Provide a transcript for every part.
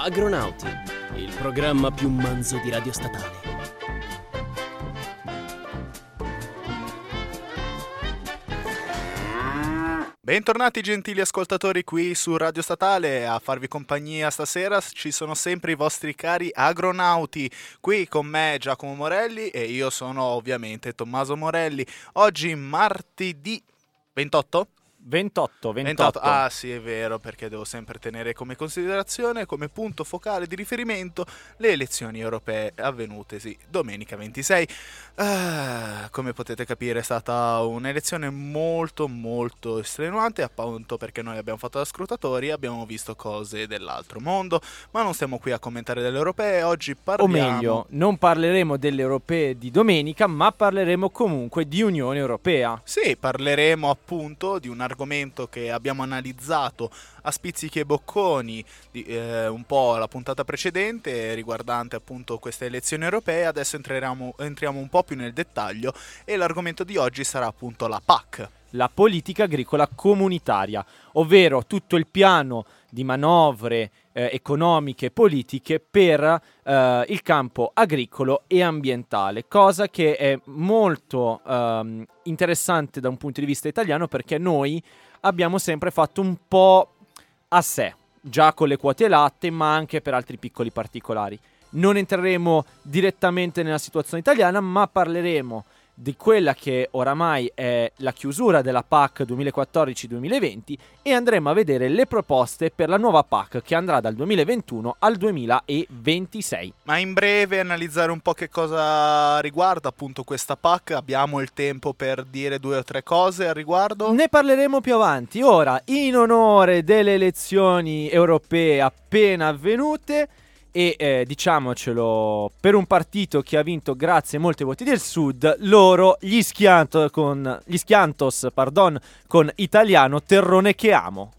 Agronauti, il programma più manzo di Radio Statale. Bentornati gentili ascoltatori qui su Radio Statale, a farvi compagnia stasera ci sono sempre i vostri cari agronauti, qui con me Giacomo Morelli e io sono ovviamente Tommaso Morelli. Oggi martedì 28. Ah sì, è vero, perché devo sempre tenere come considerazione, come punto focale di riferimento, le elezioni europee avvenutesi domenica 26. Come potete capire è stata un'elezione molto estenuante, appunto perché noi abbiamo fatto da scrutatori, abbiamo visto cose dell'altro mondo, ma non stiamo qui a commentare delle europee. Oggi parliamo, o meglio, non parleremo delle europee di domenica, ma parleremo comunque di Unione Europea. Sì, parleremo appunto di un argomento che abbiamo analizzato a spizzichi e bocconi un po' la puntata precedente, riguardante appunto queste elezioni europee. Adesso entriamo un po' più nel dettaglio e l'argomento di oggi sarà appunto la PAC, la politica agricola comunitaria, ovvero tutto il piano di manovre economiche e politiche per il campo agricolo e ambientale, cosa che è molto interessante da un punto di vista italiano, perché noi abbiamo sempre fatto un po' a sé, già con le quote latte, ma anche per altri piccoli particolari. Non entreremo direttamente nella situazione italiana, ma parleremo di quella che oramai è la chiusura della PAC 2014-2020 e andremo a vedere le proposte per la nuova PAC che andrà dal 2021 al 2026. Ma in breve analizzare un po' che cosa riguarda appunto questa PAC, abbiamo il tempo per dire due o tre cose al riguardo? Ne parleremo più avanti. Ora, in onore delle elezioni europee appena avvenute, e diciamocelo, per un partito che ha vinto grazie a molti voti del sud, loro gli schiantos con Italiano Terrone che amo.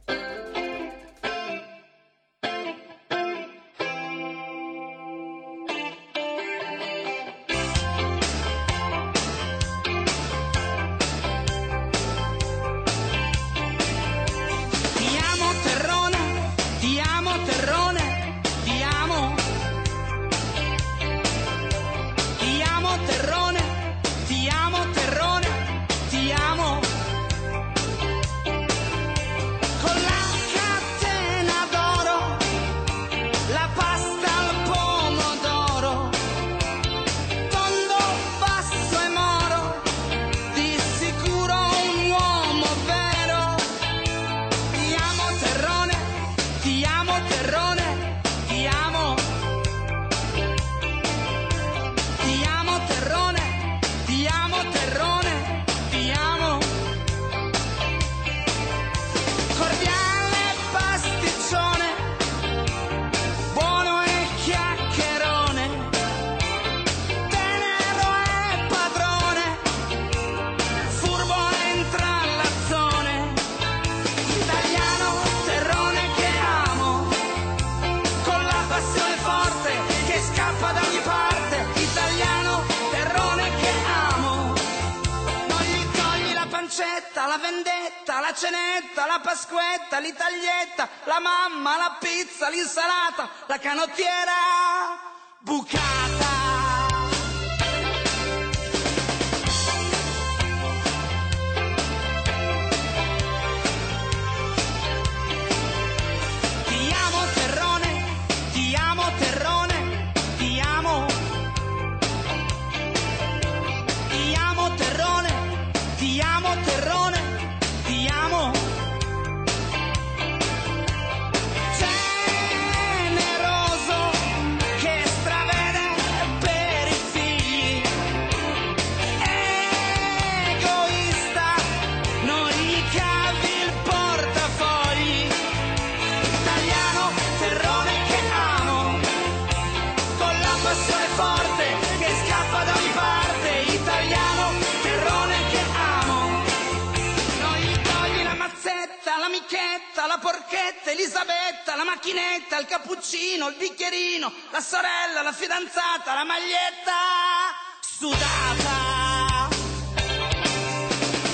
Il cappuccino, il bicchierino, la sorella, la fidanzata, la maglietta sudata.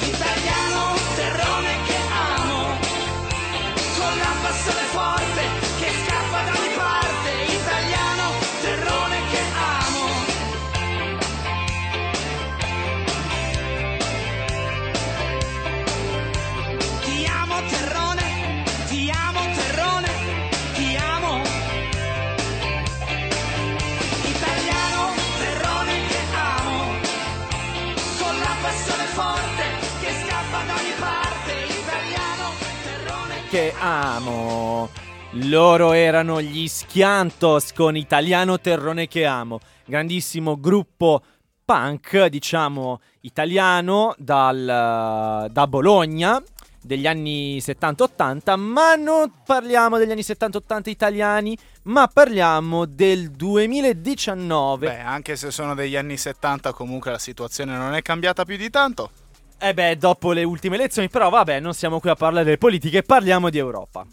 Italiano terrone che amo, con la passione forte che scappa da ogni parte. che amo. Loro erano gli Schiantos con Italiano Terrone che amo, grandissimo gruppo punk, diciamo, italiano da Bologna degli anni 70-80, ma non parliamo degli anni 70-80 italiani, ma parliamo del 2019. Beh, anche se sono degli anni 70, comunque la situazione non è cambiata più di tanto. Eh beh, dopo le ultime elezioni, però vabbè, non siamo qui a parlare delle politiche, parliamo di Europa.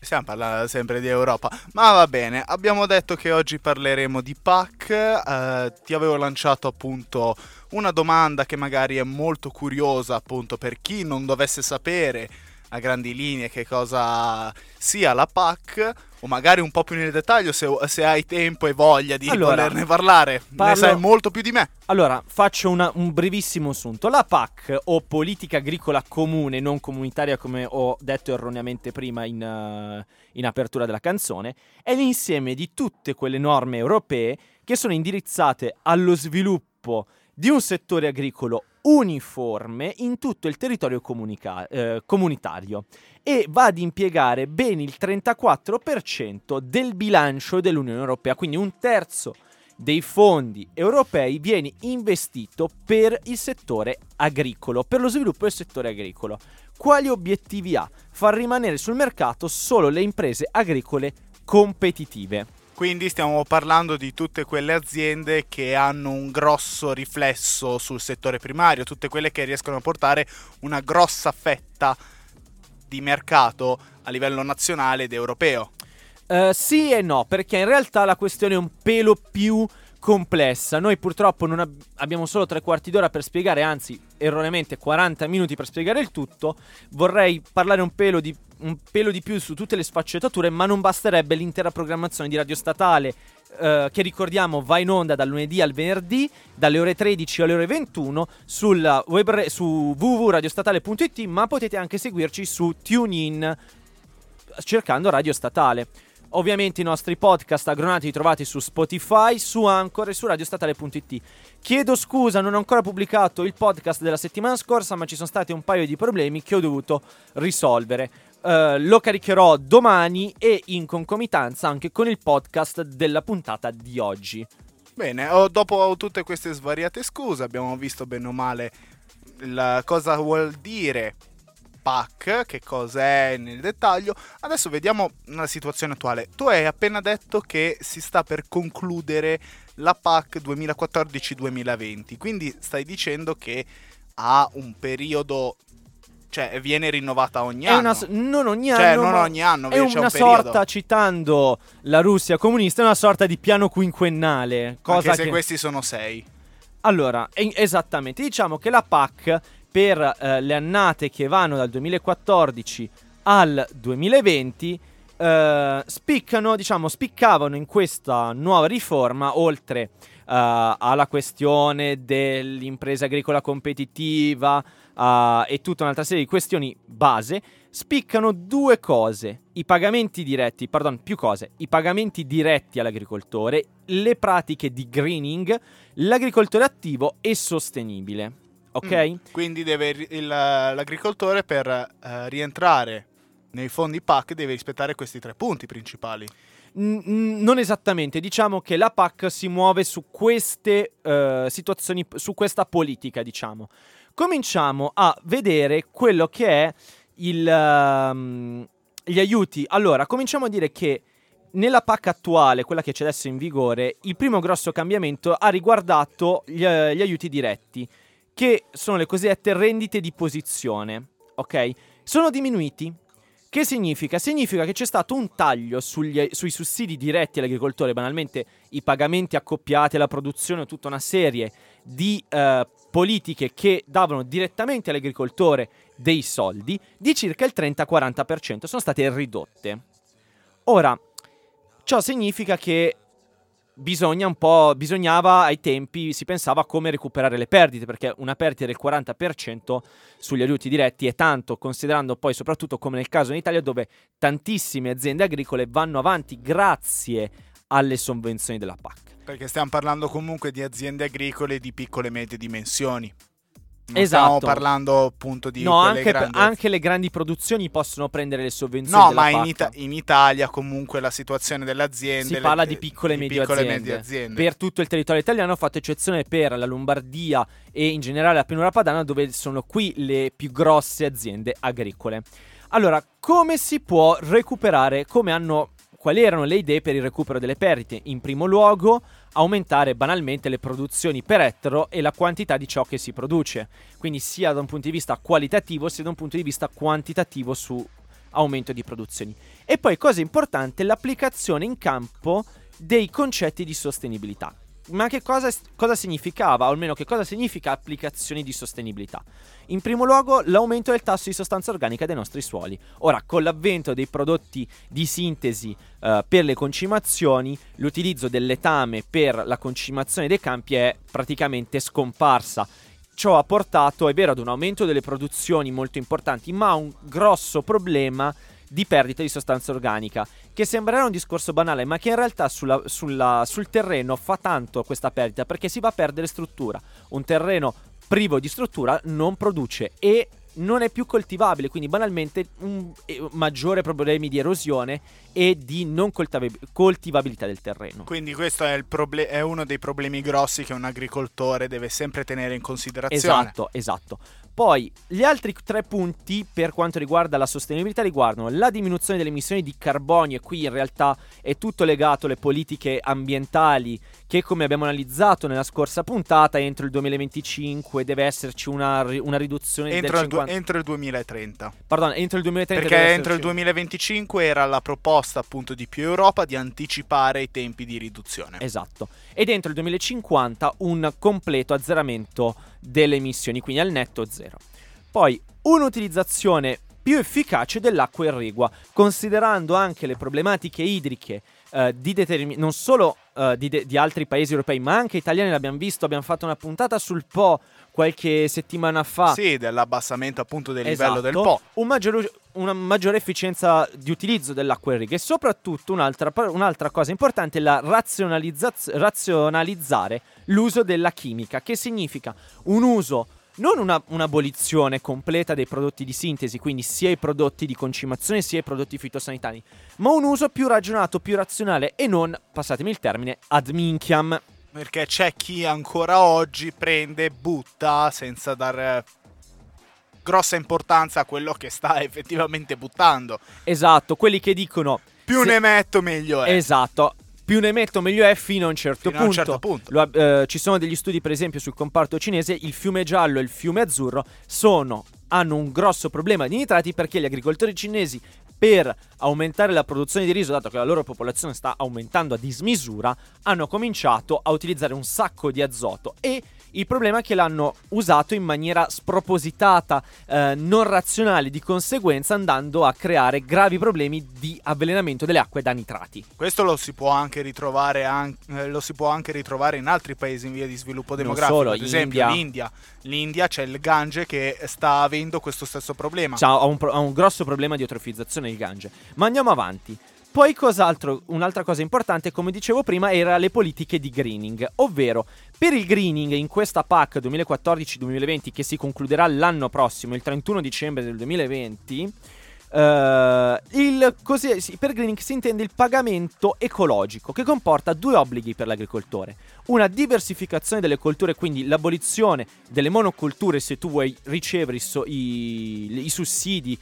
Stiamo parlando sempre di Europa, ma va bene, abbiamo detto che oggi parleremo di PAC, ti avevo lanciato appunto una domanda che magari è molto curiosa appunto per chi non dovesse sapere a grandi linee che cosa sia la PAC, o magari un po' più nel dettaglio se hai tempo e voglia di volerne parlare, ne sai molto più di me. Allora, faccio un brevissimo assunto. La PAC, o politica agricola comune non comunitaria, come ho detto erroneamente prima in apertura della canzone, è l'insieme di tutte quelle norme europee che sono indirizzate allo sviluppo di un settore agricolo uniforme in tutto il territorio comunitario e va ad impiegare ben il 34% del bilancio dell'Unione Europea, quindi un terzo dei fondi europei viene investito per il settore agricolo, per lo sviluppo del settore agricolo. Quali obiettivi ha? Far rimanere sul mercato solo le imprese agricole competitive. Quindi stiamo parlando di tutte quelle aziende che hanno un grosso riflesso sul settore primario, tutte quelle che riescono a portare una grossa fetta di mercato a livello nazionale ed europeo. Sì e no, perché in realtà la questione è un pelo più complessa. Noi purtroppo non abbiamo solo 3 quarti d'ora per spiegare, anzi erroneamente 40 minuti per spiegare il tutto. Vorrei parlare un pelo di più su tutte le sfaccettature, ma non basterebbe l'intera programmazione di Radio Statale, che ricordiamo va in onda dal lunedì al venerdì dalle ore 13 alle ore 21 su www.radiostatale.it, ma potete anche seguirci su TuneIn cercando Radio Statale. Ovviamente i nostri podcast Agronauti li trovate su Spotify, su Anchor e su radiostatale.it. Chiedo scusa, non ho ancora pubblicato il podcast della settimana scorsa, ma ci sono stati un paio di problemi che ho dovuto risolvere. Lo caricherò domani e in concomitanza anche con il podcast della puntata di oggi. Bene, dopo tutte queste svariate scuse abbiamo visto bene o male cosa vuol dire PAC, che cos'è nel dettaglio. Adesso vediamo la situazione attuale. Tu hai appena detto che si sta per concludere la PAC 2014-2020, quindi stai dicendo che ha un periodo, cioè viene rinnovata ogni anno. Non ogni anno, c'è un periodo, citando la Russia comunista, è una sorta di piano quinquennale, cosa anche se questi sono 6. Allora, esattamente, diciamo che la PAC per le annate che vanno dal 2014 al 2020 spiccavano in questa nuova riforma, oltre alla questione dell'impresa agricola competitiva e tutta un'altra serie di questioni base, spiccano due cose: i pagamenti diretti all'agricoltore, le pratiche di greening, l'agricoltore attivo e sostenibile. Okay. Quindi deve l'agricoltore per rientrare nei fondi PAC deve rispettare questi 3 punti principali. Non esattamente, diciamo che la PAC si muove su queste situazioni, su questa politica, diciamo. Cominciamo a vedere quello che è gli aiuti. Allora, cominciamo a dire che nella PAC attuale, quella che c'è adesso in vigore, il primo grosso cambiamento ha riguardato gli aiuti diretti, che sono le cosiddette rendite di posizione, ok? Sono diminuiti. Che significa? Significa che c'è stato un taglio sui sussidi diretti all'agricoltore, banalmente i pagamenti accoppiati alla produzione, tutta una serie di politiche che davano direttamente all'agricoltore dei soldi, di circa il 30-40%, sono state ridotte. Ora, ciò significa che bisognava ai tempi, si pensava a come recuperare le perdite, perché una perdita del 40% sugli aiuti diretti è tanto, considerando poi soprattutto come nel caso in Italia, dove tantissime aziende agricole vanno avanti grazie alle sovvenzioni della PAC. Perché stiamo parlando comunque di aziende agricole di piccole e medie dimensioni. Non esatto. Stiamo parlando appunto di anche le grandi produzioni possono prendere le sovvenzioni. No, ma in Italia comunque la situazione dell'azienda si parla di piccole e medie aziende. Per tutto il territorio italiano, ho fatto eccezione per la Lombardia e in generale la Pianura Padana, dove sono qui le più grosse aziende agricole. Allora, come si può recuperare? Quali erano le idee per il recupero delle perdite? In primo luogo, aumentare banalmente le produzioni per ettaro e la quantità di ciò che si produce, quindi sia da un punto di vista qualitativo sia da un punto di vista quantitativo su aumento di produzioni. E poi, cosa importante, l'applicazione in campo dei concetti di sostenibilità. Ma che cosa significava, o almeno che cosa significa applicazioni di sostenibilità? In primo luogo, l'aumento del tasso di sostanza organica dei nostri suoli. Ora, con l'avvento dei prodotti di sintesi per le concimazioni, l'utilizzo del letame per la concimazione dei campi è praticamente scomparsa. Ciò ha portato, è vero, ad un aumento delle produzioni molto importanti, ma a un grosso problema di perdita di sostanza organica, che sembrerà un discorso banale, ma che in realtà sul terreno fa tanto questa perdita, perché si va a perdere struttura. Un terreno privo di struttura non produce e non è più coltivabile, quindi banalmente maggiore problemi di erosione e di non coltivabilità del terreno. Quindi questo è uno dei problemi grossi che un agricoltore deve sempre tenere in considerazione. Esatto. Poi gli altri tre punti per quanto riguarda la sostenibilità riguardano la diminuzione delle emissioni di carbonio, e qui in realtà è tutto legato alle politiche ambientali che, come abbiamo analizzato nella scorsa puntata, entro il 2025 deve esserci una riduzione entro il 2030, perché entro il 2025 era la proposta appunto di Più Europa di anticipare i tempi di riduzione. Esatto. Ed entro il 2050 un completo azzeramento delle emissioni, quindi al netto zero. Poi un'utilizzazione più efficace dell'acqua irrigua, considerando anche le problematiche idriche non solo di altri paesi europei, ma anche italiani. L'abbiamo visto, abbiamo fatto una puntata sul Po qualche settimana fa. Sì, dell'abbassamento appunto del livello del Po. Una maggiore efficienza di utilizzo dell'acqua irriga, e soprattutto un'altra cosa importante è la razionalizzare l'uso della chimica, che significa un uso, non un'abolizione completa dei prodotti di sintesi, quindi sia i prodotti di concimazione sia i prodotti fitosanitari, ma un uso più ragionato, più razionale e non, passatemi il termine, ad minchiam. Perché c'è chi ancora oggi prende e butta senza dare grossa importanza a quello che sta effettivamente buttando. Esatto, quelli che dicono più ne metto meglio è. Esatto. Più ne metto meglio è fino a un certo punto. Ci sono degli studi, per esempio, sul comparto cinese. Il fiume giallo e il fiume azzurro hanno un grosso problema di nitrati, perché gli agricoltori cinesi, per aumentare la produzione di riso, dato che la loro popolazione sta aumentando a dismisura, hanno cominciato a utilizzare un sacco di azoto, e il problema è che l'hanno usato in maniera spropositata, non razionale, di conseguenza andando a creare gravi problemi di avvelenamento delle acque da nitrati. Questo lo si può anche ritrovare in altri paesi in via di sviluppo demografico, solo, ad esempio l'India. L'India c'è il Gange che sta avendo questo stesso problema. Ha un grosso problema di eutrofizzazione il Gange. Ma andiamo avanti. Poi un'altra cosa importante, come dicevo prima, era le politiche di greening, ovvero per il greening in questa PAC 2014-2020, che si concluderà l'anno prossimo, il 31 dicembre del 2020, per greening si intende il pagamento ecologico, che comporta due obblighi per l'agricoltore: una diversificazione delle colture, quindi l'abolizione delle monocolture se tu vuoi ricevere i sussidi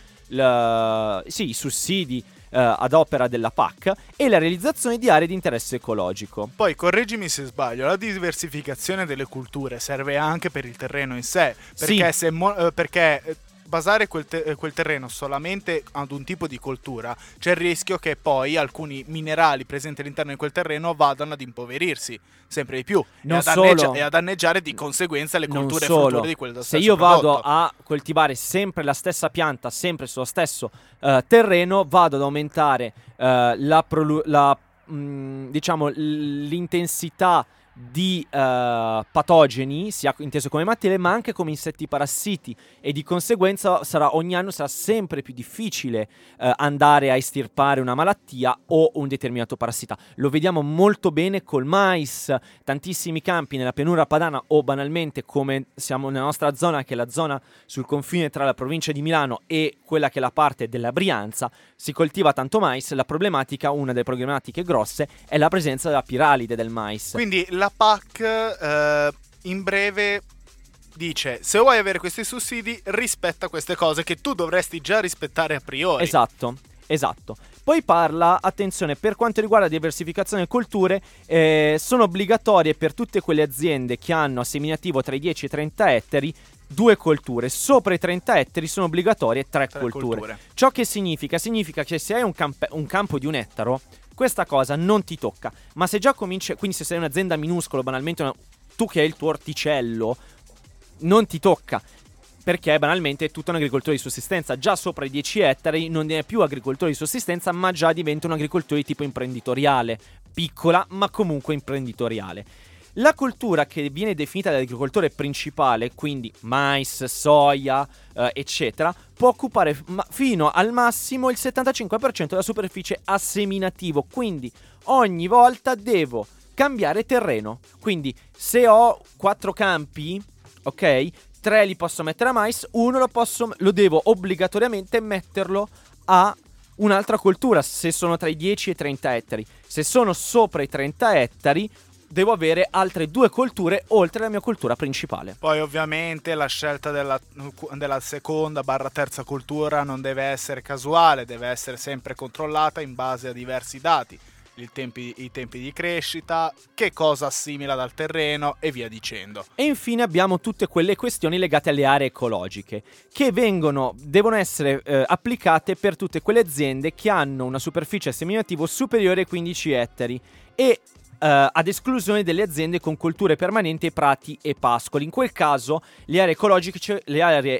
ad opera della PAC, e la realizzazione di aree di interesse ecologico. Poi, correggimi se sbaglio, la diversificazione delle culture serve anche per il terreno in sé, perché sì. Perché basare quel terreno solamente ad un tipo di coltura, c'è il rischio che poi alcuni minerali presenti all'interno di quel terreno vadano ad impoverirsi sempre di più e a danneggiare di conseguenza le colture future di quel stesso prodotto. Se io vado a coltivare sempre la stessa pianta, sempre sullo stesso terreno, vado ad aumentare l'intensità di patogeni, sia inteso come malattie, ma anche come insetti parassiti, e di conseguenza ogni anno sarà sempre più difficile andare a estirpare una malattia o un determinato parassita. Lo vediamo molto bene col mais, tantissimi campi nella pianura padana, o banalmente come siamo nella nostra zona, che è la zona sul confine tra la provincia di Milano e quella che è la parte della Brianza, si coltiva tanto mais. La problematica, una delle problematiche grosse, è la presenza della piralide del mais. Quindi la PAC in breve dice: se vuoi avere questi sussidi, rispetta queste cose che tu dovresti già rispettare a priori. Esatto. Poi parla, attenzione, per quanto riguarda diversificazione e colture, sono obbligatorie per tutte quelle aziende che hanno a seminativo tra i 10 e i 30 ettari 2 colture, sopra i 30 ettari sono obbligatorie 3 colture. Ciò che significa? Significa che se hai un campo di 1 ettaro, questa cosa non ti tocca. Ma se già cominci, quindi se sei un'azienda minuscola, banalmente tu che hai il tuo orticello, non ti tocca, perché banalmente è tutto un agricoltore di sossistenza. Già sopra i 10 ettari non è più agricoltore di sossistenza, ma già diventa un agricoltore di tipo imprenditoriale, piccola ma comunque imprenditoriale. La coltura che viene definita dall'agricoltore principale, quindi mais, soia, eccetera, può occupare fino al massimo il 75% della superficie a seminativo. Quindi ogni volta devo cambiare terreno. Quindi se ho 4 campi, ok, 3 li posso mettere a mais, 1 lo devo obbligatoriamente metterlo a un'altra coltura se sono tra i 10 e i 30 ettari. Se sono sopra i 30 ettari devo avere altre 2 colture oltre la mia coltura principale. Poi ovviamente la scelta della seconda/terza coltura non deve essere casuale, deve essere sempre controllata in base a diversi dati, i tempi di crescita, che cosa assimila dal terreno e via dicendo. E infine abbiamo tutte quelle questioni legate alle aree ecologiche che devono essere applicate per tutte quelle aziende che hanno una superficie seminativo superiore ai 15 ettari e ad esclusione delle aziende con colture permanenti, prati e pascoli. In quel caso le aree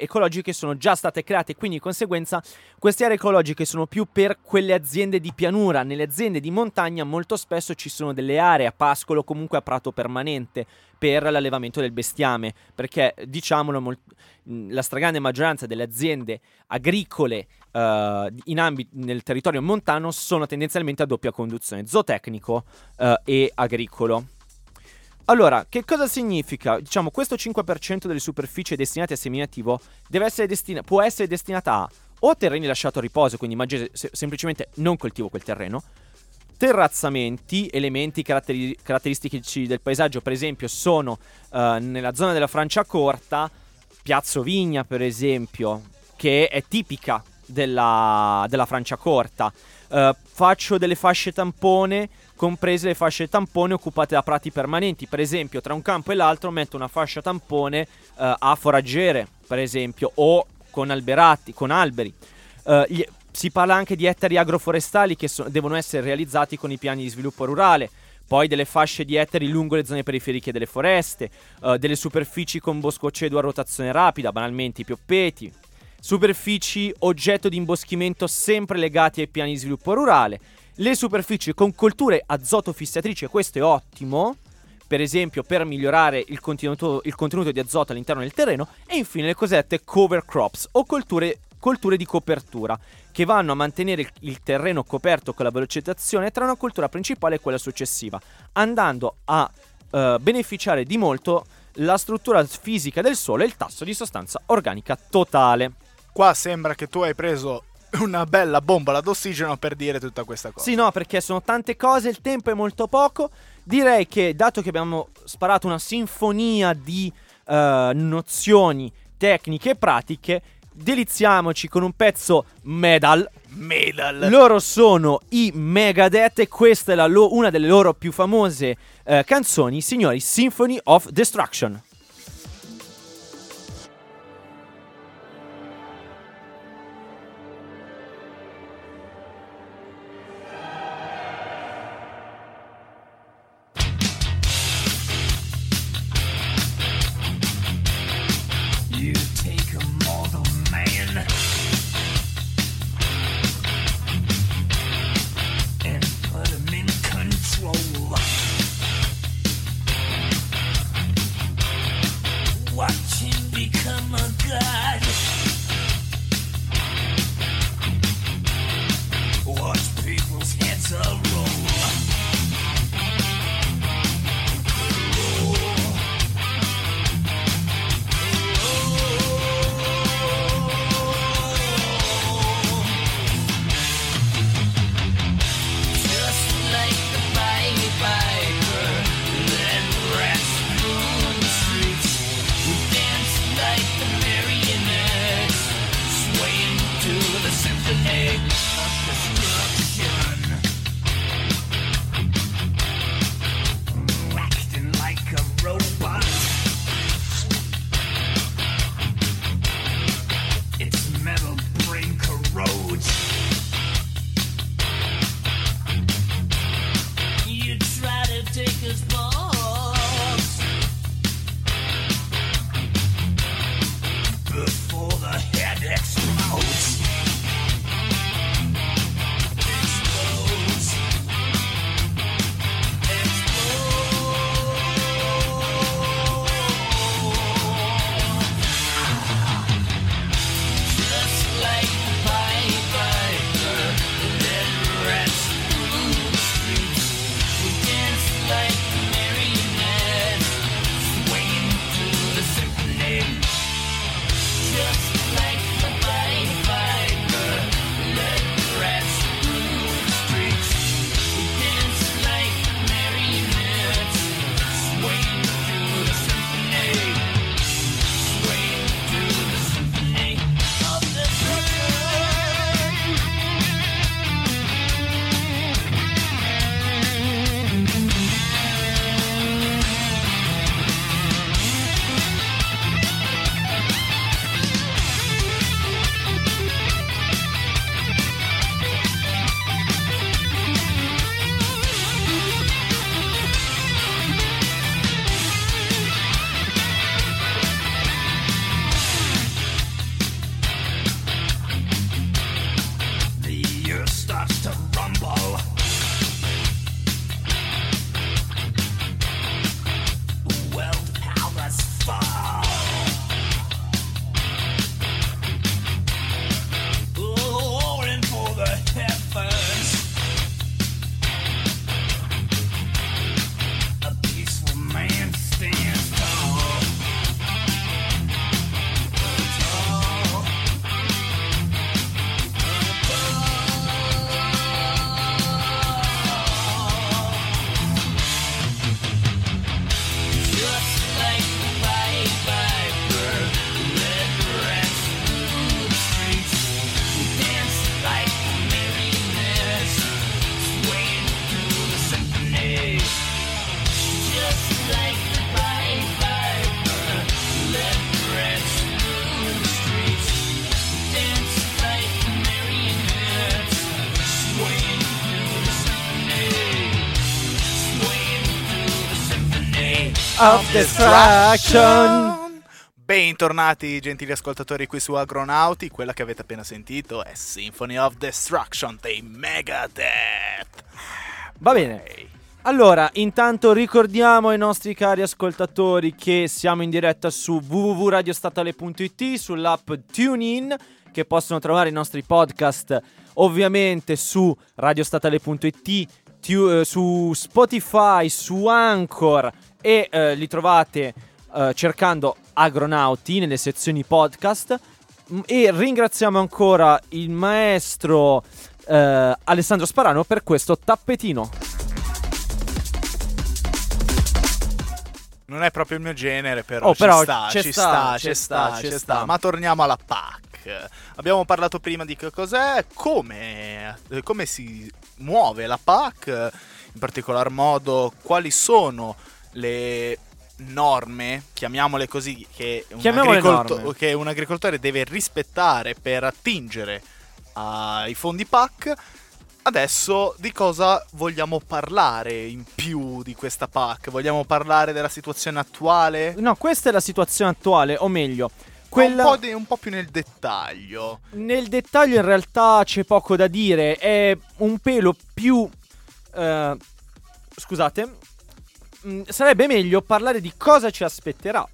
ecologiche sono già state create, quindi di conseguenza queste aree ecologiche sono più per quelle aziende di pianura. Nelle aziende di montagna molto spesso ci sono delle aree a pascolo, comunque a prato permanente, per l'allevamento del bestiame, perché diciamolo, la stragrande maggioranza delle aziende agricole nel territorio montano sono tendenzialmente a doppia conduzione, zootecnico e agricolo. Allora, che cosa significa? Diciamo, questo 5% delle superficie destinate a seminativo può essere destinata a o terreni lasciati a riposo, quindi semplicemente non coltivo quel terreno, terrazzamenti, elementi caratteristici del paesaggio, per esempio sono nella zona della Franciacorta, Piazzovigna per esempio, che è tipica della Franciacorta. Faccio delle fasce tampone, comprese le fasce tampone occupate da prati permanenti. Per esempio, tra un campo e l'altro metto una fascia tampone a foraggiere, per esempio, o con alberati, con alberi. Si parla anche di ettari agroforestali che devono essere realizzati con i piani di sviluppo rurale, poi delle fasce di ettari lungo le zone periferiche delle foreste, delle superfici con bosco ceduo a rotazione rapida, banalmente i pioppeti, superfici oggetto di imboscimento sempre legati ai piani di sviluppo rurale, le superfici con colture azotofissatrici, questo è ottimo, per esempio per migliorare il contenuto di azoto all'interno del terreno, e infine le cosette cover crops o colture di copertura, che vanno a mantenere il terreno coperto con la velocizzazione tra una coltura principale e quella successiva, andando a beneficiare di molto la struttura fisica del suolo e il tasso di sostanza organica totale. Qua sembra che tu hai preso una bella bombola d'ossigeno per dire tutta questa cosa. Sì, no, perché sono tante cose, il tempo è molto poco. Direi che, dato che abbiamo sparato una sinfonia di nozioni tecniche e pratiche, deliziamoci con un pezzo metal. Loro sono i Megadeth e questa è una delle loro più famose canzoni, signori, Symphony of Destruction. of Destruction. Bentornati gentili ascoltatori qui su Agronauti. Quella che avete appena sentito è Symphony of Destruction dei Megadeth. Va bene. Allora, intanto ricordiamo ai nostri cari ascoltatori che siamo in diretta su www.radiostatale.it, sull'app TuneIn, che possono trovare i nostri podcast ovviamente su radiostatale.it, su Spotify, su Anchor e li trovate cercando Agronauti nelle sezioni podcast. E ringraziamo ancora il maestro Alessandro Sparano per questo tappetino. Non è proprio il mio genere, però ci sta. Ma torniamo alla PAC. Abbiamo parlato prima di che cos'è, come si muove la PAC, in particolar modo quali sono le norme, chiamiamole così, che un agricoltore deve rispettare per attingere ai fondi PAC. Adesso di cosa vogliamo parlare in più di questa PAC? Vogliamo parlare della situazione attuale? No, questa è la situazione attuale, o meglio, quella... un po' più nel dettaglio. Nel dettaglio in realtà c'è poco da dire, è un pelo più... Scusate, sarebbe meglio parlare di cosa ci aspetterà.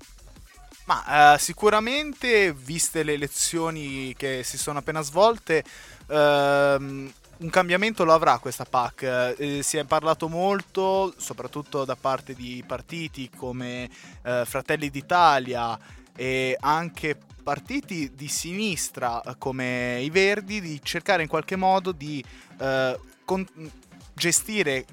Ma sicuramente, viste le elezioni che si sono appena svolte... un cambiamento lo avrà questa PAC, si è parlato molto, soprattutto da parte di partiti come Fratelli d'Italia e anche partiti di sinistra come i Verdi, di cercare in qualche modo di gestire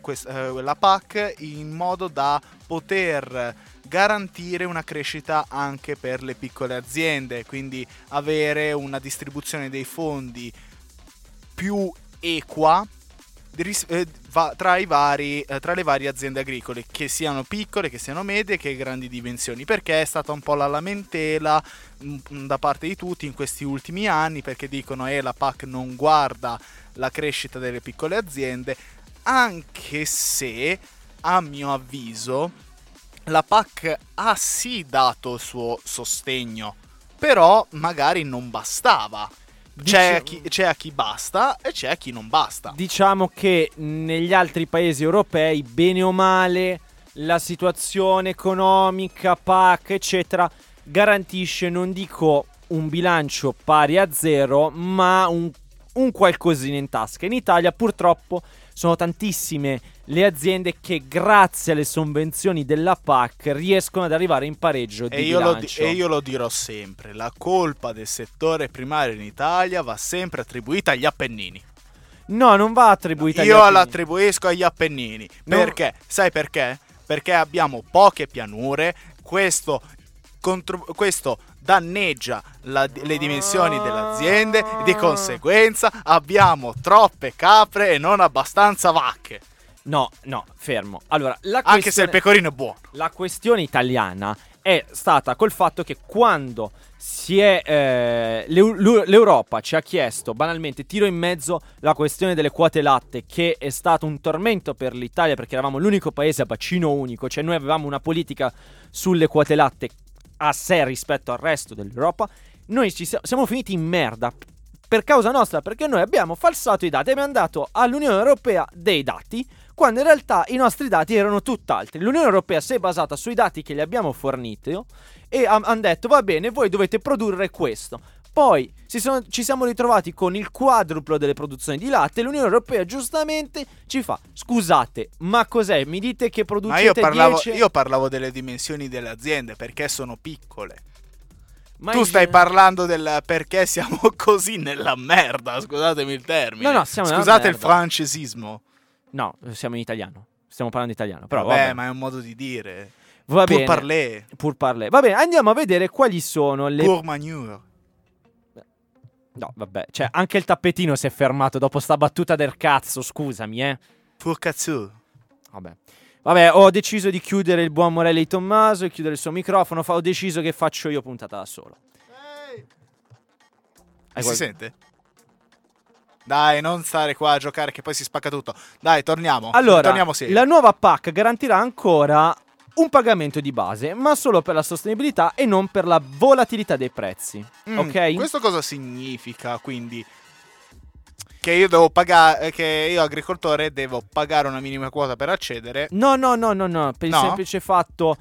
la PAC in modo da poter garantire una crescita anche per le piccole aziende, quindi avere una distribuzione dei fondi più equa tra le varie aziende agricole, che siano piccole, che siano medie, che grandi dimensioni, perché è stata un po' la lamentela da parte di tutti in questi ultimi anni, perché dicono la PAC non guarda la crescita delle piccole aziende, anche se a mio avviso la PAC ha sì dato il suo sostegno, però magari non bastava. C'è a chi basta e c'è a chi non basta. Diciamo che negli altri paesi europei, bene o male, la situazione economica, PAC, eccetera, garantisce, non dico un bilancio pari a zero, ma un qualcosina in tasca. In Italia, purtroppo, sono tantissime le aziende che grazie alle sovvenzioni della PAC riescono ad arrivare in pareggio di bilancio. E io lo dirò sempre, la colpa del settore primario in Italia va sempre attribuita agli Appennini. No, non va attribuita agli Appennini. Io la attribuisco agli Appennini. Perché? Sai perché? Perché abbiamo poche pianure, questo danneggia le dimensioni delle aziende, di conseguenza abbiamo troppe capre e non abbastanza vacche. No, fermo. Allora, anche se il pecorino è buono. La questione italiana è stata col fatto che quando l'Europa ci ha chiesto, banalmente, tiro in mezzo la questione delle quote latte, che è stato un tormento per l'Italia perché eravamo l'unico paese a bacino unico, cioè noi avevamo una politica sulle quote latte a sé rispetto al resto dell'Europa. Noi siamo finiti in merda per causa nostra, perché noi abbiamo falsato i dati, abbiamo dato all'Unione Europea dei dati quando in realtà i nostri dati erano tutt'altri. L'Unione Europea si è basata sui dati che gli abbiamo forniti e hanno detto va bene, voi dovete produrre questo. Poi ci siamo ritrovati con il quadruplo delle produzioni di latte. L'Unione Europea giustamente ci fa: scusate, ma cos'è? Mi dite che producete 10? Io parlavo delle dimensioni delle aziende, perché sono piccole. Ma tu stai parlando del perché siamo così nella merda, scusatemi il termine. No, siamo Scusate il merda. Francesismo. No, siamo in italiano. Stiamo parlando italiano, però vabbè, ma è un modo di dire. Va bene. Pur parler. Va bene, andiamo a vedere quali sono le pour manure. No, vabbè, cioè anche il tappetino si è fermato dopo sta battuta del cazzo, scusami, Pur cazzo. Vabbè, ho deciso di chiudere il buon Morelli di Tommaso, di chiudere il suo microfono, ho deciso che faccio io puntata da solo. Hey. Si sente? Dai, non stare qua a giocare che poi si spacca tutto. Dai, torniamo. Allora, torniamo, sì. La nuova PAC garantirà ancora un pagamento di base, ma solo per la sostenibilità e non per la volatilità dei prezzi. Ok? Questo cosa significa, quindi? Che io devo pagare, che io agricoltore devo pagare una minima quota per accedere? No, per il semplice fatto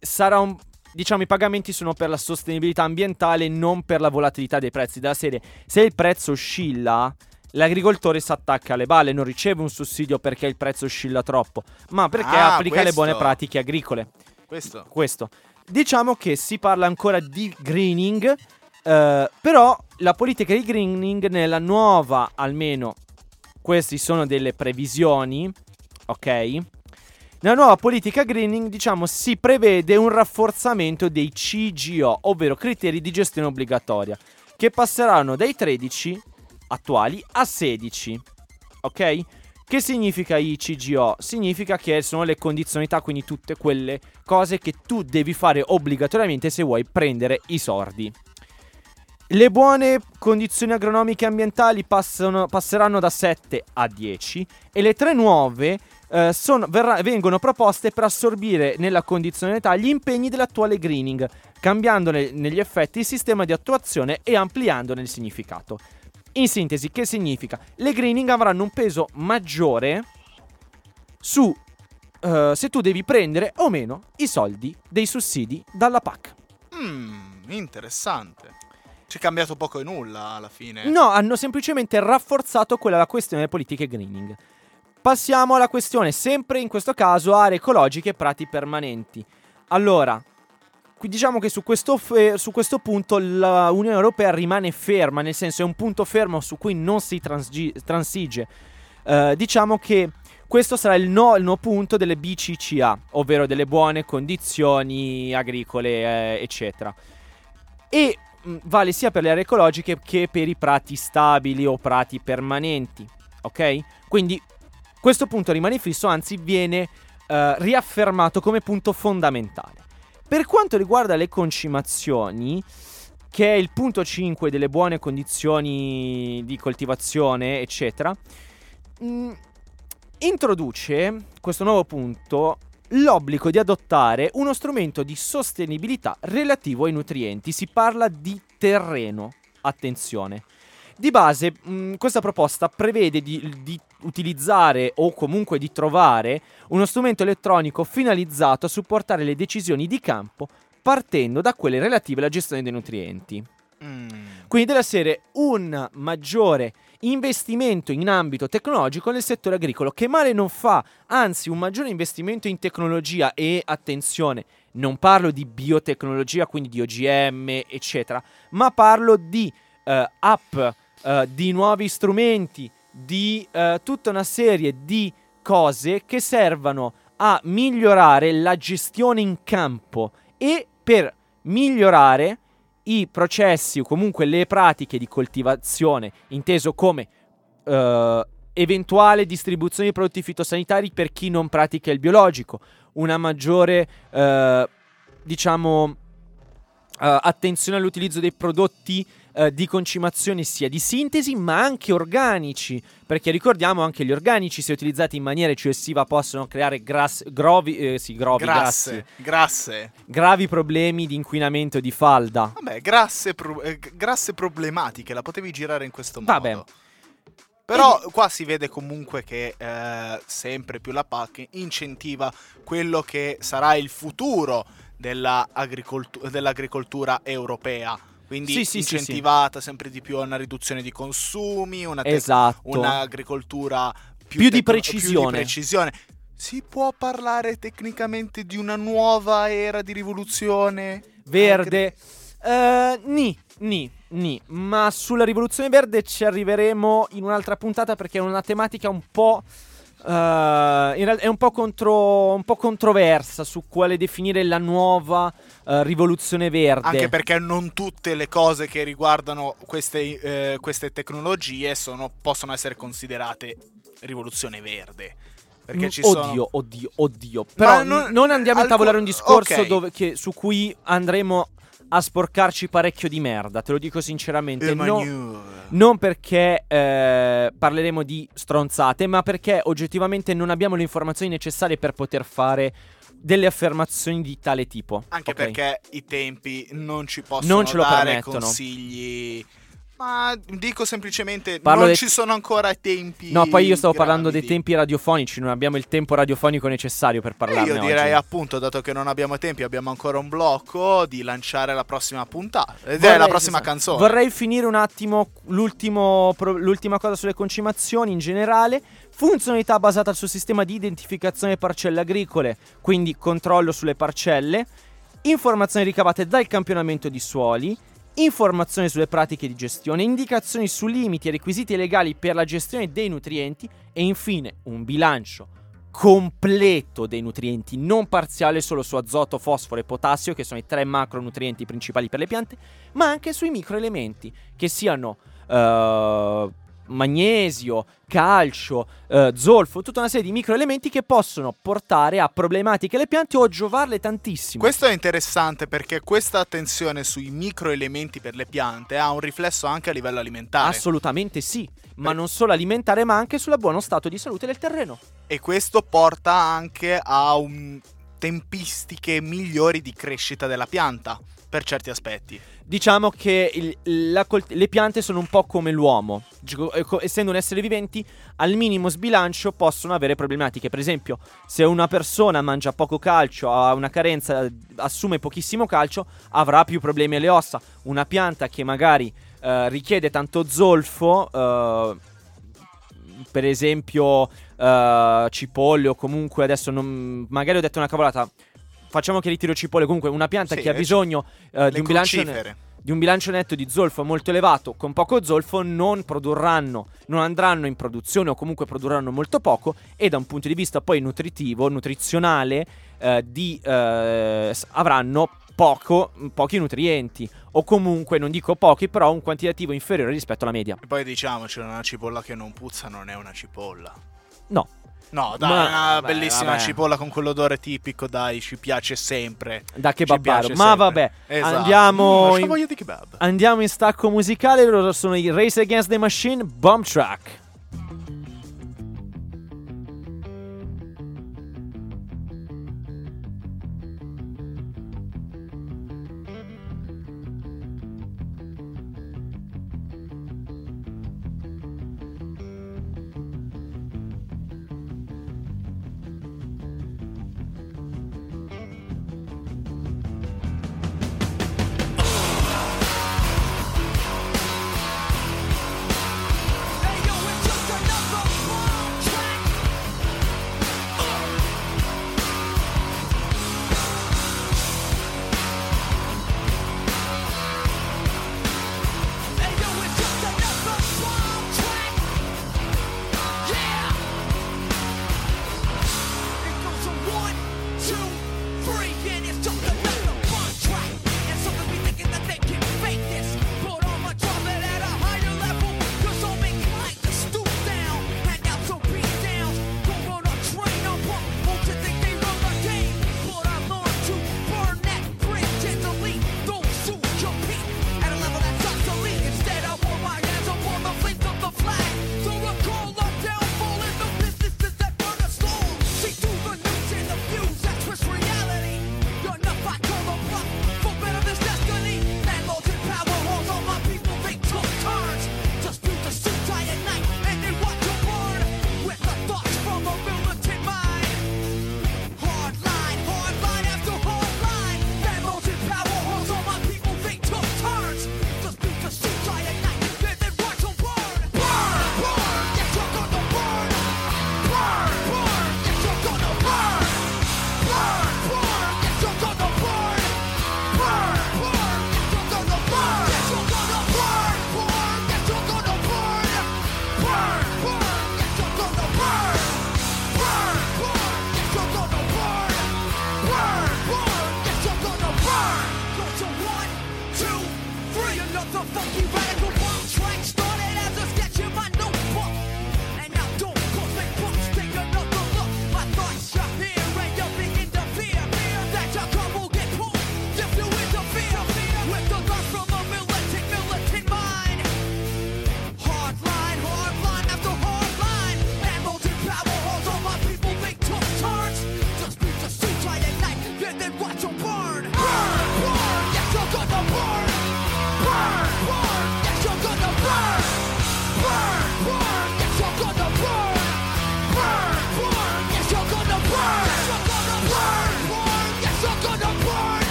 sarà un... Diciamo, i pagamenti sono per la sostenibilità ambientale, non per la volatilità dei prezzi. Della serie, se il prezzo oscilla, l'agricoltore si attacca alle balle, non riceve un sussidio perché il prezzo oscilla troppo, ma perché applica le buone pratiche agricole. Questo. Diciamo che si parla ancora di greening, però la politica di greening nella nuova, almeno queste sono delle previsioni, ok? Nella nuova politica greening, diciamo, si prevede un rafforzamento dei CGO, ovvero criteri di gestione obbligatoria, che passeranno dai 13 attuali a 16, ok? Che significa i CGO? Significa che sono le condizionalità, quindi tutte quelle cose che tu devi fare obbligatoriamente se vuoi prendere i soldi. Le buone condizioni agronomiche e ambientali passeranno da 7 a 10 e le tre nuove vengono proposte per assorbire nella condizionalità gli impegni dell'attuale greening, cambiandone negli effetti il sistema di attuazione e ampliandone il significato. In sintesi, che significa? Le greening avranno un peso maggiore su se tu devi prendere o meno i soldi dei sussidi dalla PAC. Interessante. C'è cambiato poco e nulla alla fine. No, hanno semplicemente rafforzato quella la questione delle politiche greening. Passiamo alla questione, sempre in questo caso, aree ecologiche e prati permanenti. Allora, diciamo che su questo punto la Unione Europea rimane ferma, nel senso è un punto fermo su cui non si transige. Diciamo che questo sarà il no punto delle BCCA, ovvero delle buone condizioni agricole, eccetera. E vale sia per le aree ecologiche che per i prati stabili o prati permanenti, ok? Quindi questo punto rimane fisso, anzi viene riaffermato come punto fondamentale. Per quanto riguarda le concimazioni, che è il punto 5 delle buone condizioni di coltivazione, eccetera, introduce questo nuovo punto l'obbligo di adottare uno strumento di sostenibilità relativo ai nutrienti. Si parla di terreno, attenzione. Di base, questa proposta prevede di utilizzare o comunque di trovare uno strumento elettronico finalizzato a supportare le decisioni di campo partendo da quelle relative alla gestione dei nutrienti. Quindi della serie un maggiore investimento in ambito tecnologico nel settore agricolo, che male non fa, anzi un maggiore investimento in tecnologia e, attenzione, non parlo di biotecnologia, quindi di OGM, eccetera, ma parlo di app, di nuovi strumenti, di tutta una serie di cose che servano a migliorare la gestione in campo e per migliorare i processi o comunque le pratiche di coltivazione, inteso come eventuale distribuzione di prodotti fitosanitari per chi non pratica il biologico, una maggiore attenzione all'utilizzo dei prodotti di concimazione sia di sintesi ma anche organici, perché ricordiamo anche gli organici, se utilizzati in maniera eccessiva, possono creare gravi problemi di inquinamento di falda. Vabbè, grasse problematiche, la potevi girare in questo modo. Vabbè. Però qua si vede comunque che sempre più la PAC incentiva quello che sarà il futuro dell'agricoltura europea. Quindi incentivata. Sempre di più a una riduzione di consumi, un'agricoltura più di precisione. Si può parlare tecnicamente di una nuova era di rivoluzione verde? Ma sulla rivoluzione verde ci arriveremo in un'altra puntata, perché è una tematica un po'... è un po' controversa su quale definire la nuova rivoluzione verde. Anche perché non tutte le cose che riguardano queste tecnologie possono essere considerate rivoluzione verde. Perché ci oddio. Però non andiamo a tavolare un discorso su cui andremo a sporcarci parecchio di merda, te lo dico sinceramente. Non perché parleremo di stronzate, ma perché oggettivamente non abbiamo le informazioni necessarie per poter fare delle affermazioni di tale tipo. Anche perché i tempi non ci possono dare consigli. Ma dico semplicemente ci sono ancora i tempi. No, poi io stavo parlando dei tempi radiofonici. Non abbiamo il tempo radiofonico necessario per parlarne oggi. Io direi appunto, dato che non abbiamo tempi, abbiamo ancora un blocco, di lanciare la prossima puntata, la prossima canzone. Vorrei finire un attimo l'ultima cosa sulle concimazioni in generale. Funzionalità basata sul sistema di identificazione parcelle agricole, quindi controllo sulle parcelle, informazioni ricavate dal campionamento di suoli, informazioni sulle pratiche di gestione, indicazioni su limiti e requisiti legali per la gestione dei nutrienti e infine un bilancio completo dei nutrienti, non parziale solo su azoto, fosforo e potassio, che sono i tre macronutrienti principali per le piante, ma anche sui microelementi, che siano magnesio, calcio, zolfo, tutta una serie di microelementi che possono portare a problematiche le piante o giovarle tantissimo. Questo è interessante perché questa attenzione sui microelementi per le piante ha un riflesso anche a livello alimentare. Assolutamente sì, ma non solo alimentare, ma anche sul buono stato di salute del terreno. E questo porta anche a tempistiche migliori di crescita della pianta per certi aspetti. Diciamo che le piante sono un po' come l'uomo. Essendo un essere viventi, al minimo sbilancio possono avere problematiche. Per esempio, se una persona mangia poco calcio, ha una carenza, assume pochissimo calcio, avrà più problemi alle ossa. Una pianta che magari richiede tanto zolfo, per esempio cipolle, o comunque adesso magari ho detto una cavolata, facciamo che ritiro cipolle. Comunque una pianta che ha bisogno di un bilancio netto di zolfo molto elevato, con poco zolfo non andranno in produzione o comunque produrranno molto poco, e da un punto di vista poi nutrizionale avranno pochi nutrienti, o comunque non dico pochi, però un quantitativo inferiore rispetto alla media. E poi diciamoci, una cipolla che non puzza non è una cipolla. No, dai, una bellissima cipolla con quell'odore tipico, dai, ci piace sempre. Da kebabbaro, ma vabbè, esatto. Andiamo in stacco musicale, loro sono i Rage Against the Machine, Bombtrack.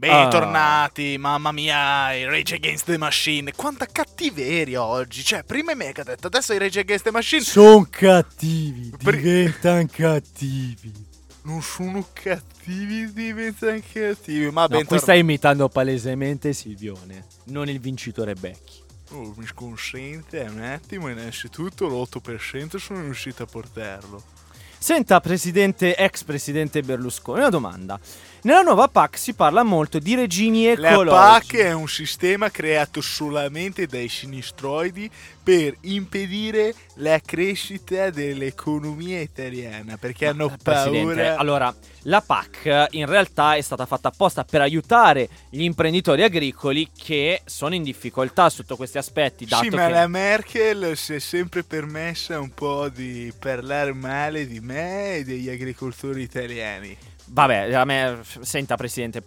Bentornati, mamma mia, i Rage Against the Machine. Quanta cattiveria oggi. Cioè, prima i Megadeth, adesso i Rage Against the Machine. Sono cattivi, diventano cattivi. Non sono cattivi, diventano cattivi. Ma no, qui stai imitando palesemente Silvione, non il vincitore Becchi. Oh, mi sconsente un attimo, innanzitutto l'8% sono riuscito a portarlo. Senta, presidente, ex presidente Berlusconi, una domanda. Nella nuova PAC si parla molto di regimi ecologici. La PAC è un sistema creato solamente dai sinistroidi per impedire la crescita dell'economia italiana, perché hanno paura. Allora, la PAC in realtà è stata fatta apposta per aiutare gli imprenditori agricoli che sono in difficoltà sotto questi aspetti, dato sì, ma che... la Merkel si è sempre permessa un po' di parlare male di me e degli agricoltori italiani. Vabbè, a me, senta presidente,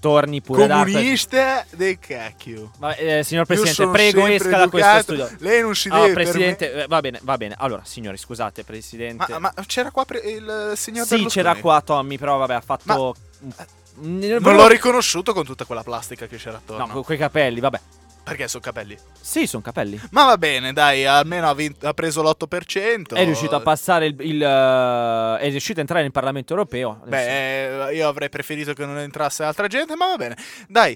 torni pure comunista del cacchio. Vabbè, signor presidente, prego esca da questo studio. Lei non si deve. No, presidente, per me... va bene, va bene. Allora, signori, scusate, presidente. Ma c'era qua il signor Berlusconi? Sì, c'era qua Tommy, però vabbè, ha fatto non l'ho riconosciuto con tutta quella plastica che c'era attorno. No, con quei capelli, vabbè. Perché sono capelli? Sì, sono capelli. Ma va bene, dai, almeno ha preso l'8%. È riuscito a passare è riuscito a entrare nel Parlamento Europeo. Beh, io avrei preferito che non entrasse altra gente, ma va bene. Dai,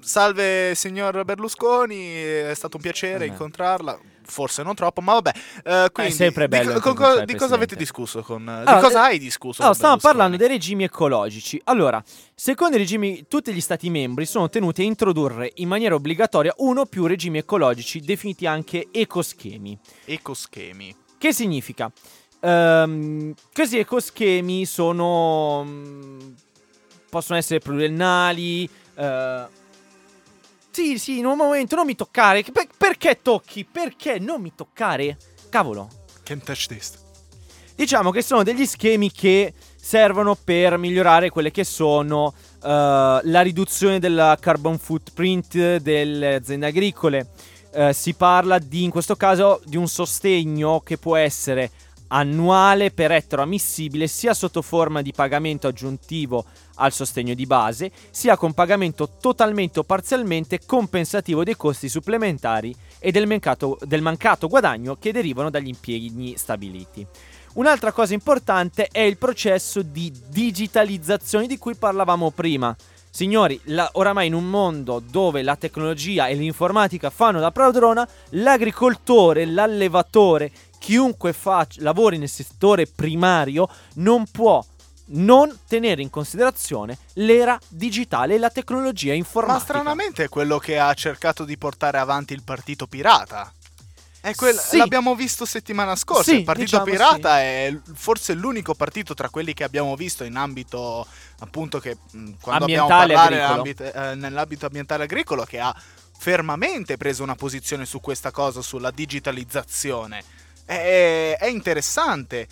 salve signor Berlusconi, è stato un piacere incontrarla. Forse non troppo, ma vabbè. Quindi, è sempre bello. Di cosa avete discusso? Di cosa hai discusso? No, stavamo parlando dei regimi ecologici. Allora, secondo i regimi, tutti gli stati membri sono tenuti a introdurre in maniera obbligatoria uno o più regimi ecologici, definiti anche ecoschemi. Ecoschemi. Che significa? Questi ecoschemi sono. Possono essere pluriennali. Sì, in un momento, non mi toccare. Perché tocchi? Perché non mi toccare? Cavolo. Can't touch this. Diciamo che sono degli schemi che servono per migliorare quelle che sono la riduzione del carbon footprint delle aziende agricole. Si parla in questo caso di un sostegno che può essere annuale per ettaro ammissibile, sia sotto forma di pagamento aggiuntivo al sostegno di base, sia con pagamento totalmente o parzialmente compensativo dei costi supplementari e del mancato guadagno che derivano dagli impieghi stabiliti. Un'altra cosa importante è il processo di digitalizzazione di cui parlavamo prima. Signori, oramai in un mondo dove la tecnologia e l'informatica fanno da padrona, l'agricoltore, l'allevatore, chiunque lavori nel settore primario non può non tenere in considerazione l'era digitale e la tecnologia informatica. Ma stranamente è quello che ha cercato di portare avanti il Partito Pirata. Sì. L'abbiamo visto settimana scorsa. Sì, il Partito Pirata è forse l'unico partito tra quelli che abbiamo visto in ambito, appunto, che quando abbiamo parlato nell'ambito ambientale agricolo, che ha fermamente preso una posizione su questa cosa, sulla digitalizzazione. È interessante.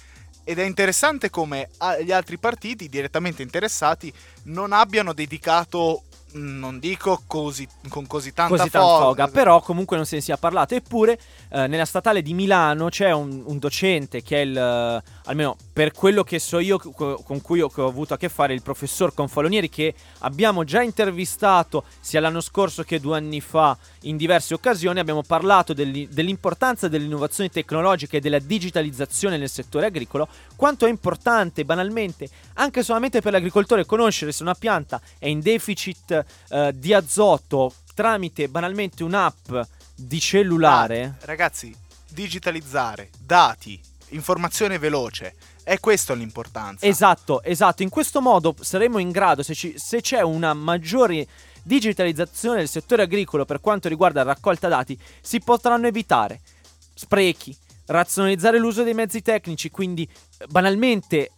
Ed è interessante come gli altri partiti direttamente interessati non abbiano dedicato, non dico così tanta foga, però comunque non se ne sia parlato. Eppure nella Statale di Milano c'è un docente che è almeno per quello che so io, con cui ho avuto a che fare, il professor Confalonieri, che abbiamo già intervistato sia l'anno scorso che 2 anni fa in diverse occasioni. Abbiamo parlato dell'importanza dell'innovazione tecnologica e della digitalizzazione nel settore agricolo, quanto è importante banalmente anche solamente per l'agricoltore conoscere se una pianta è in deficit di azoto tramite banalmente un'app di cellulare. Ragazzi, digitalizzare, dati, informazione veloce, è questo l'importanza. Esatto, in questo modo saremo in grado, se c'è una maggiore digitalizzazione del settore agricolo per quanto riguarda la raccolta dati, si potranno evitare sprechi, razionalizzare l'uso dei mezzi tecnici, quindi banalmente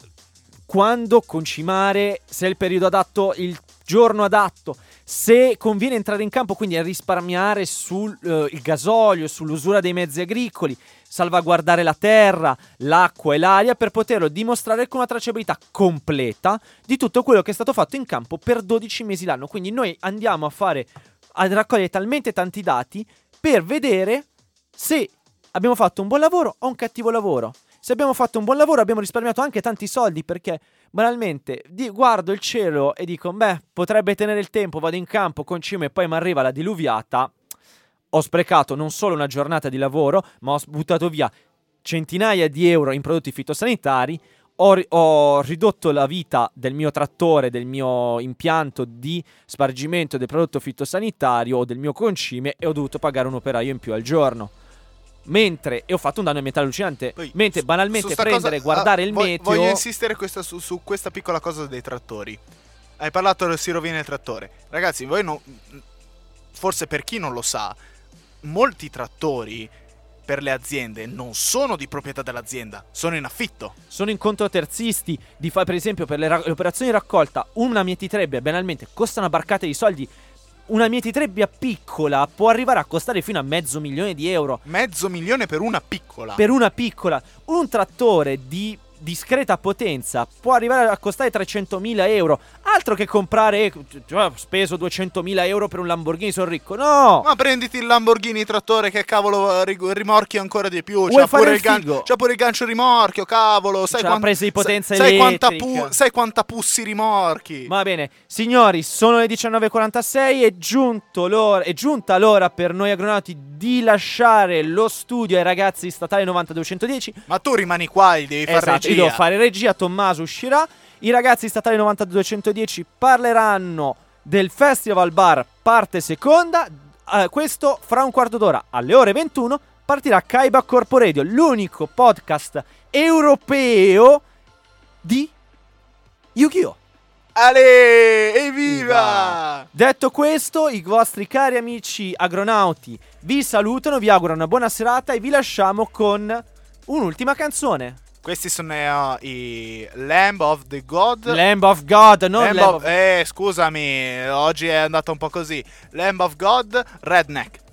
quando concimare, se è il periodo adatto, il giorno adatto, se conviene entrare in campo, quindi a risparmiare sul il gasolio, sull'usura dei mezzi agricoli, salvaguardare la terra, l'acqua e l'aria per poterlo dimostrare con una tracciabilità completa di tutto quello che è stato fatto in campo per 12 mesi l'anno. Quindi noi andiamo a raccogliere talmente tanti dati per vedere se abbiamo fatto un buon lavoro o un cattivo lavoro. se abbiamo fatto un buon lavoro abbiamo risparmiato anche tanti soldi, perché banalmente guardo il cielo e dico beh, potrebbe tenere il tempo, vado in campo, concime e poi mi arriva la diluviata. Ho sprecato non solo una giornata di lavoro, ma ho buttato via centinaia di euro in prodotti fitosanitari, ho ridotto la vita del mio trattore, del mio impianto di spargimento del prodotto fitosanitario o del mio concime, e ho dovuto pagare un operaio in più al giorno. Mentre, e ho fatto un danno ambientale allucinante. Poi, mentre banalmente prendere e guardare il meteo. Voglio insistere su questa piccola cosa dei trattori. Hai parlato, si rovina il trattore. Ragazzi, voi non... Forse per chi non lo sa, molti trattori per le aziende non sono di proprietà dell'azienda, sono in affitto. Sono in conto terzisti, per esempio per le operazioni di raccolta, una mietitrebbia banalmente costa una barcata di soldi, una mietitrebbia piccola può arrivare a costare fino a €500,000. €500,000 per una piccola? Per una piccola. Un trattore di discreta potenza può arrivare a costare €300,000. Altro che comprare, ho speso €200,000 per un Lamborghini, sono ricco. No, ma prenditi il Lamborghini trattore, che cavolo, rimorchi ancora di più. C'ha pure il gancio rimorchio, cavolo. Sai la presa di potenza elettrica, sai quanta pussi rimorchi. Va bene, signori, sono le 19:46, è giunta l'ora per noi agronauti di lasciare lo studio ai ragazzi di Statale 9210. Ma tu rimani qua e devi fare regia. Devo fare regia, Tommaso uscirà. I ragazzi Statale 9210 parleranno del Festival Bar parte seconda. Questo fra un quarto d'ora, alle ore 21, partirà Kaiba Corporadio, l'unico podcast europeo di Yu-Gi-Oh! Ale, evviva! Detto questo, i vostri cari amici agronauti vi salutano, vi augurano una buona serata e vi lasciamo con un'ultima canzone. Questi sono i Lamb of the God. Lamb of God, non Lamb of... scusami, oggi è andato un po' così. Lamb of God, Redneck.